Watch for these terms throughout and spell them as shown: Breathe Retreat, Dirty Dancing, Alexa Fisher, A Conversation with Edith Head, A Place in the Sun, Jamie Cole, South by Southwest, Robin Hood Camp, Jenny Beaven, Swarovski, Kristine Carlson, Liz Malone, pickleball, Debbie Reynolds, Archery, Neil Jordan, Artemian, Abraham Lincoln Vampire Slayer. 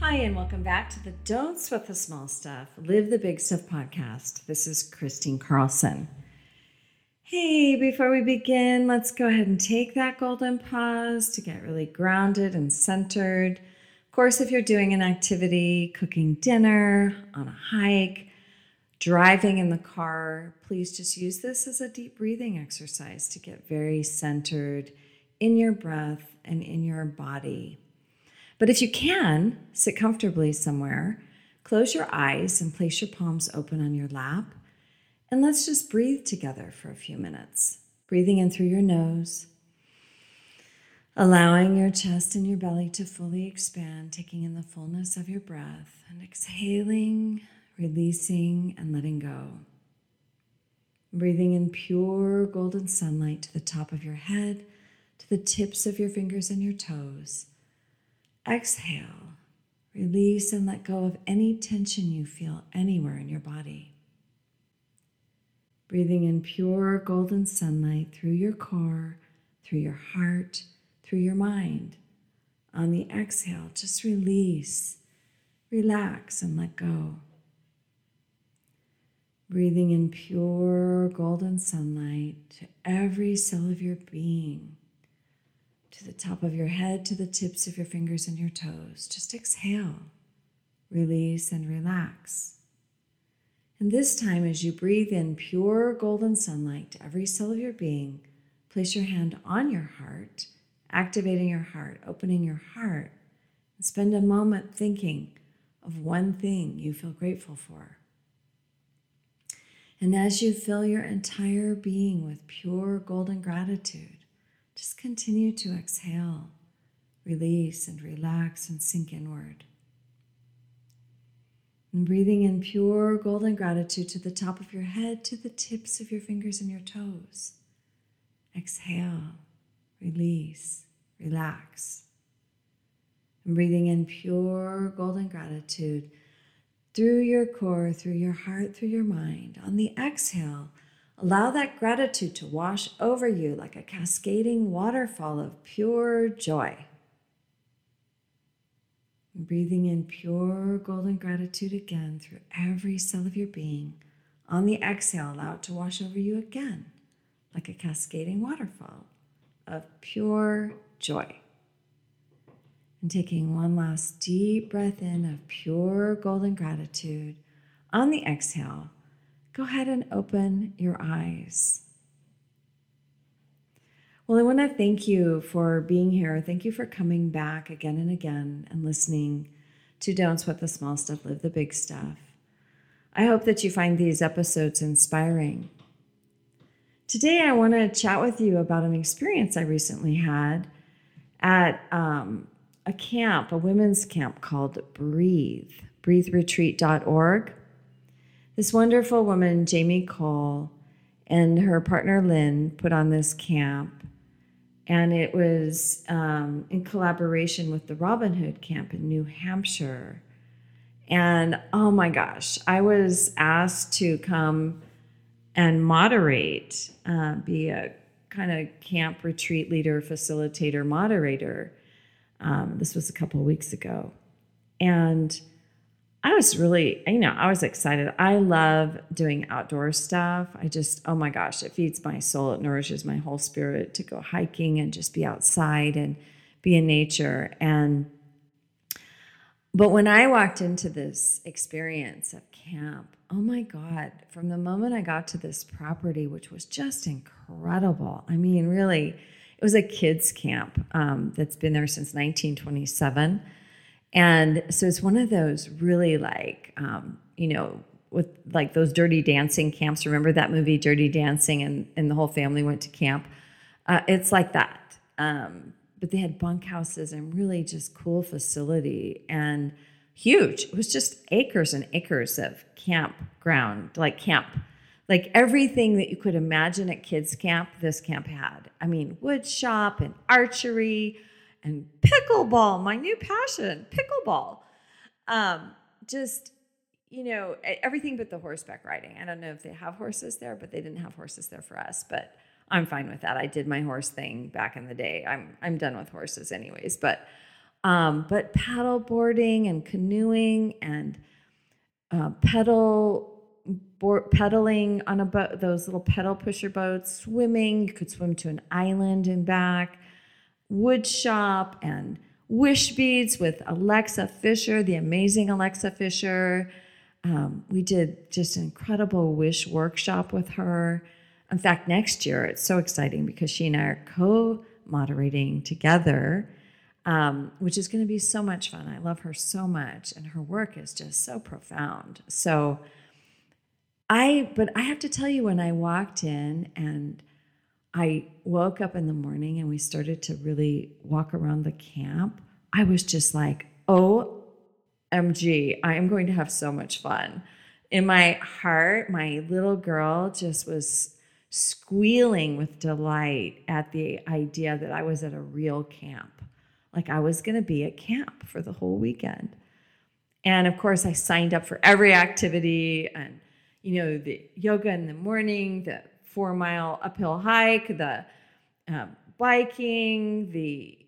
Hi, and welcome back to the Don't Sweat the Small Stuff, Live the Big Stuff podcast. This is Kristine Carlson. Hey, before we begin, let's go ahead and take that golden pause to get really grounded and centered. Of course, if you're doing an activity, cooking dinner, on a hike, driving in the car, please just use this as a deep breathing exercise to get very centered in your breath and in your body. But if you can, sit comfortably somewhere, close your eyes and place your palms open on your lap, and let's just breathe together for a few minutes. Breathing in through your nose, allowing your chest and your belly to fully expand, taking in the fullness of your breath, and exhaling, releasing, and letting go. Breathing in pure golden sunlight to the top of your head, to the tips of your fingers and your toes. Exhale, release, and let go of any tension you feel anywhere in your body. Breathing in pure golden sunlight through your core, through your heart, through your mind. On the exhale, just release, relax, and let go. Breathing in pure golden sunlight to every cell of your being. To the top of your head, to the tips of your fingers and your toes. Just exhale, release, and relax. And this time, as you breathe in pure golden sunlight to every cell of your being, place your hand on your heart, activating your heart, opening your heart, and spend a moment thinking of one thing you feel grateful for. And as you fill your entire being with pure golden gratitude, just continue to exhale, release, and relax, and sink inward. And breathing in pure golden gratitude to the top of your head, to the tips of your fingers and your toes. Exhale, release, relax. And breathing in pure golden gratitude through your core, through your heart, through your mind. On the exhale, allow that gratitude to wash over you like a cascading waterfall of pure joy. And breathing in pure golden gratitude again through every cell of your being. On the exhale, allow it to wash over you again like a cascading waterfall of pure joy. And taking one last deep breath in of pure golden gratitude. On the exhale, go ahead and open your eyes. Well, I want to thank you for being here. Thank you for coming back again and again and listening to Don't Sweat the Small Stuff, Live the Big Stuff. I hope that you find these episodes inspiring. Today, I want to chat with you about an experience I recently had at a camp, a women's camp called Breathe, breatheretreat.org. This wonderful woman, Jamie Cole, and her partner, Lynn, put on this camp. And it was in collaboration with the Robin Hood Camp in New Hampshire. And oh my gosh, I was asked to come and moderate, be a kind of camp retreat leader, facilitator, moderator. This was a couple of weeks ago. And I was really, I was excited. I love doing outdoor stuff. I just, oh my gosh, it feeds my soul. It nourishes my whole spirit to go hiking and just be outside and be in nature. But when I walked into this experience of camp, oh my God, from the moment I got to this property, which was just incredible. I mean, really, it was a kids camp that's been there since 1927. And so it's one of those really like, with like those Dirty Dancing camps. Remember that movie, Dirty Dancing, and the whole family went to camp? It's like that. But they had bunkhouses and really just cool facility and huge. It was just acres and acres of campground, like camp, like everything that you could imagine at kids' camp, this camp had. I mean, wood shop and archery and pickleball, my new passion, pickleball. Just, you know, everything but the horseback riding. I don't know if they have horses there, but they didn't have horses there for us, but I'm fine with that. I did my horse thing back in the day. I'm done with horses anyways, but paddle boarding and canoeing and pedaling on a boat, those little pedal pusher boats, swimming. You could swim to an island and back, wood shop and wish beads with Alexa Fisher, the amazing Alexa Fisher. We did just an incredible wish workshop with her. In fact, next year, it's so exciting because she and I are co-moderating together, which is going to be so much fun. I love her so much, and her work is just so profound. So I have to tell you, when I walked in and I woke up in the morning and we started to really walk around the camp, I was just like, OMG, I am going to have so much fun. In my heart, my little girl just was squealing with delight at the idea that I was at a real camp. Like I was going to be at camp for the whole weekend. And of course I signed up for every activity and, you know, the yoga in the morning, the 4-mile uphill hike, the biking, the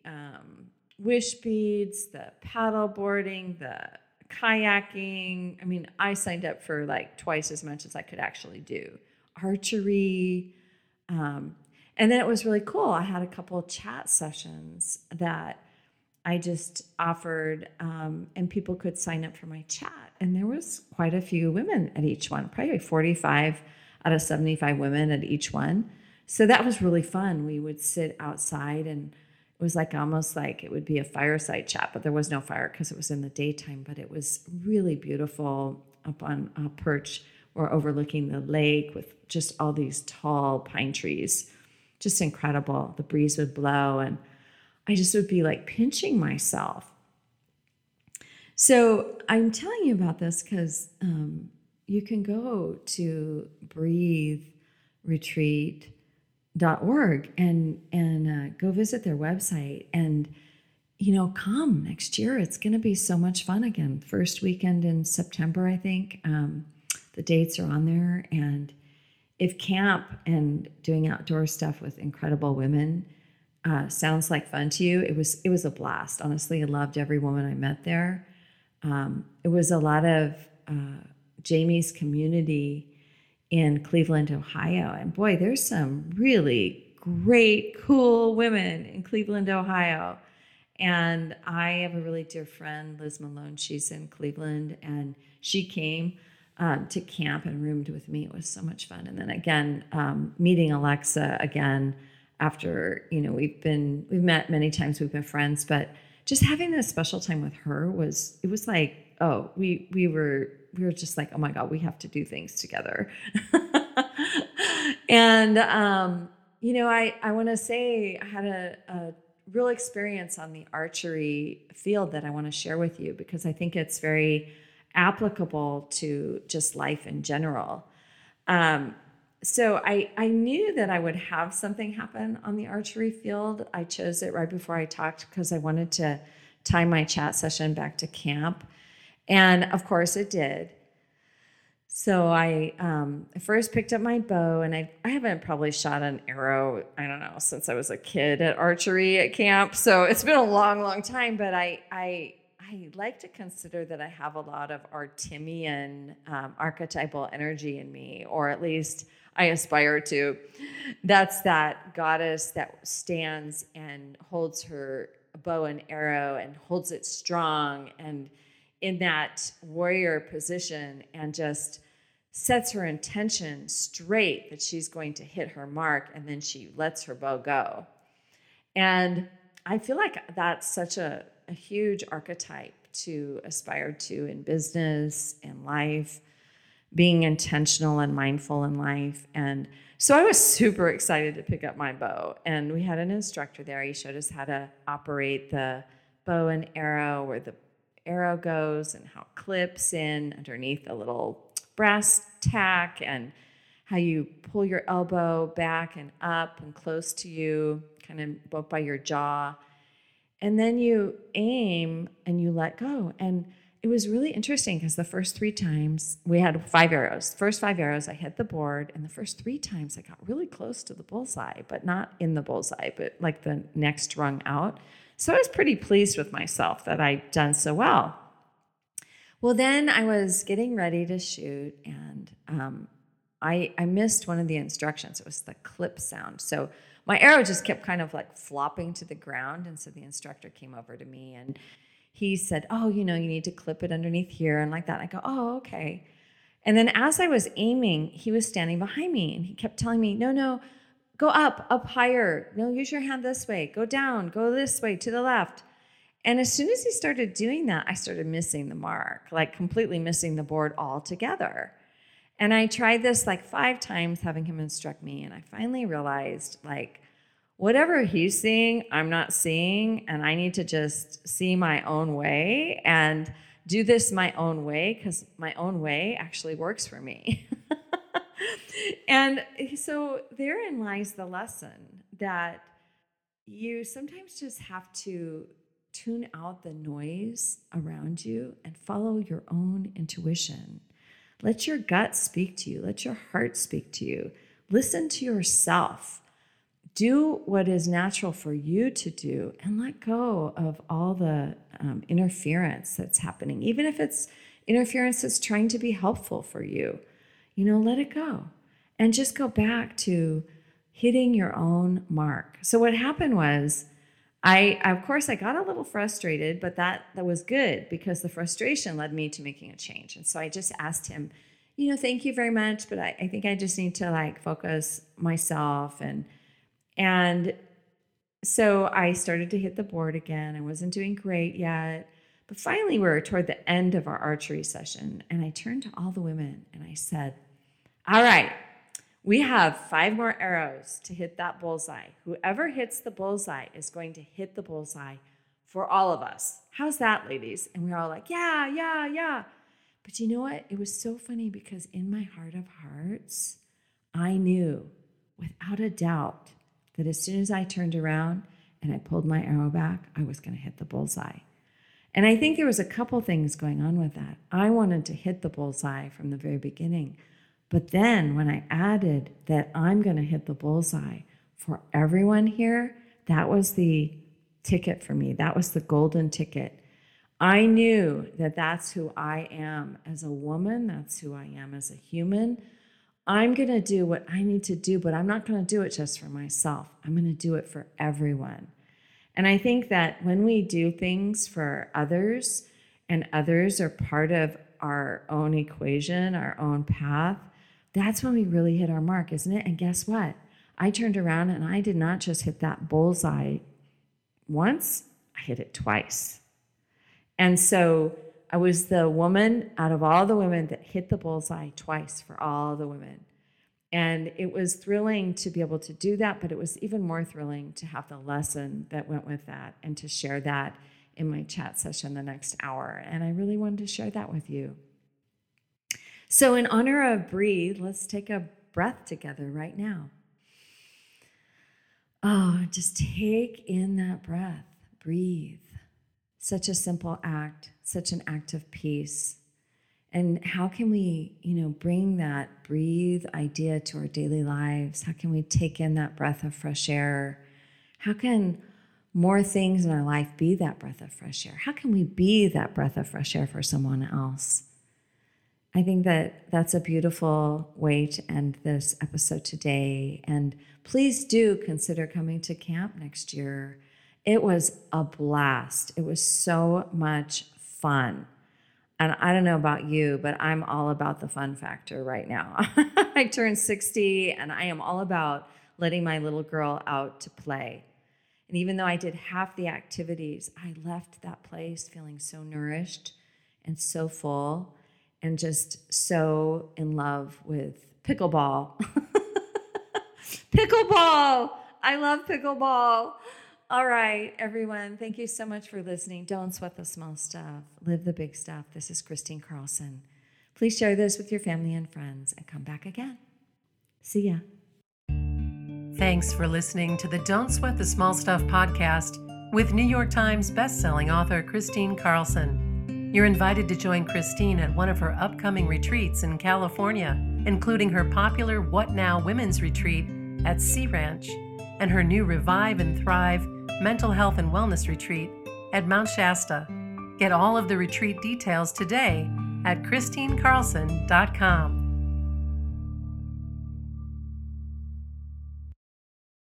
wish beads, the paddle boarding, the kayaking. I mean, I signed up for like twice as much as I could actually do. Archery. And then it was really cool. I had a couple of chat sessions that I just offered, and people could sign up for my chat. And there was quite a few women at each one, probably 45 out of 75 women at each one. So that was really fun. We would sit outside, and it was like almost like it would be a fireside chat, but there was no fire because it was in the daytime, but it was really beautiful up on a perch or overlooking the lake with just all these tall pine trees. Just incredible. The breeze would blow and I just would be like pinching myself. So I'm telling you about this because you can go to breathe retreat.org and go visit their website, and, you know, come next year. It's going to be so much fun again. First weekend in September, I think. The dates are on there, and if camp and doing outdoor stuff with incredible women sounds like fun to you, it was a blast. Honestly, I loved every woman I met there. It was a lot of Jamie's community in Cleveland, Ohio, and boy, there's some really great, cool women in Cleveland, Ohio. And I have a really dear friend, Liz Malone. She's in Cleveland, and she came to camp and roomed with me. It was so much fun. And then again, meeting Alexa again after, you know, we've met many times, we've been friends, but just having this special time with her was like, oh, we were just like, oh my God, we have to do things together. And, you know, I want to say I had a real experience on the archery field that I want to share with you, because I think it's very applicable to just life in general. So I knew that I would have something happen on the archery field. I chose it right before I talked because I wanted to tie my chat session back to camp. And of course it did. So I first picked up my bow, and I haven't probably shot an arrow, I don't know, since I was a kid at archery at camp. So it's been a long, long time, but I like to consider that I have a lot of Artemian archetypal energy in me, or at least I aspire to. That's that goddess that stands and holds her bow and arrow and holds it strong and in that warrior position, and just sets her intention straight that she's going to hit her mark, and then she lets her bow go. And I feel like that's such a huge archetype to aspire to in business and life, being intentional and mindful in life. And so I was super excited to pick up my bow, and we had an instructor there. He showed us how to operate the bow and arrow, or the arrow goes and how it clips in underneath a little brass tack, and how you pull your elbow back and up and close to you, kind of both by your jaw. And then you aim and you let go. And it was really interesting because the first three times we had 5 arrows. First 5 arrows, I hit the board. And the first 3 times I got really close to the bullseye, but not in the bullseye, but like the next rung out. So I was pretty pleased with myself that I'd done so well. Well, then I was getting ready to shoot, and I missed one of the instructions. It was the clip sound. So my arrow just kept kind of like flopping to the ground. And so the instructor came over to me and he said, oh, you know, you need to clip it underneath here and like that. And I go, oh, okay. And then as I was aiming, he was standing behind me and he kept telling me, no, go up higher. No, use your hand this way. Go down, go this way, to the left. And as soon as he started doing that, I started missing the mark, like completely missing the board altogether. And I tried this like 5 times, having him instruct me, and I finally realized, like, whatever he's seeing, I'm not seeing, and I need to just see my own way and do this my own way, because my own way actually works for me. And so therein lies the lesson that you sometimes just have to tune out the noise around you and follow your own intuition. Let your gut speak to you. Let your heart speak to you. Listen to yourself. Do what is natural for you to do, and let go of all the interference that's happening. Even if it's interference that's trying to be helpful for you, you know, let it go and just go back to hitting your own mark. So what happened was, I got a little frustrated, but that was good, because the frustration led me to making a change. And so I just asked him, you know, thank you very much, but I think I just need to like focus myself. And so I started to hit the board again. I wasn't doing great yet, but finally we're toward the end of our archery session. And I turned to all the women and I said, all right, we have 5 more arrows to hit that bullseye. Whoever hits the bullseye is going to hit the bullseye for all of us. How's that, ladies? And we were all like, yeah. But you know what? It was so funny, because in my heart of hearts, I knew without a doubt that as soon as I turned around and I pulled my arrow back, I was going to hit the bullseye. And I think there was a couple things going on with that. I wanted to hit the bullseye from the very beginning. But then when I added that I'm going to hit the bullseye for everyone here, that was the ticket for me. That was the golden ticket. I knew that that's who I am as a woman. That's who I am as a human. I'm going to do what I need to do, but I'm not going to do it just for myself. I'm going to do it for everyone. And I think that when we do things for others, and others are part of our own equation, our own path, that's when we really hit our mark, isn't it? And guess what? I turned around and I did not just hit that bullseye once, I hit it twice. And so I was the woman out of all the women that hit the bullseye twice for all the women. And it was thrilling to be able to do that, but it was even more thrilling to have the lesson that went with that and to share that in my chat session the next hour. And I really wanted to share that with you. So in honor of Breathe, let's take a breath together right now. Oh, just take in that breath. Breathe. Such a simple act, such an act of peace. And how can we, you know, bring that breathe idea to our daily lives? How can we take in that breath of fresh air? How can more things in our life be that breath of fresh air? How can we be that breath of fresh air for someone else? I think that that's a beautiful way to end this episode today. And please do consider coming to camp next year. It was a blast. It was so much fun. And I don't know about you, but I'm all about the fun factor right now. I turned 60 and I am all about letting my little girl out to play. And even though I did half the activities, I left that place feeling so nourished and so full and just so in love with pickleball. Pickleball! I love pickleball. All right, everyone. Thank you so much for listening. Don't sweat the small stuff. Live the big stuff. This is Kristine Carlson. Please share this with your family and friends and come back again. See ya. Thanks for listening to the Don't Sweat the Small Stuff podcast with New York Times bestselling author Kristine Carlson. You're invited to join Kristine at one of her upcoming retreats in California, including her popular What Now Women's Retreat at Sea Ranch and her new Revive and Thrive Mental Health and Wellness Retreat at Mount Shasta. Get all of the retreat details today at KristineCarlson.com.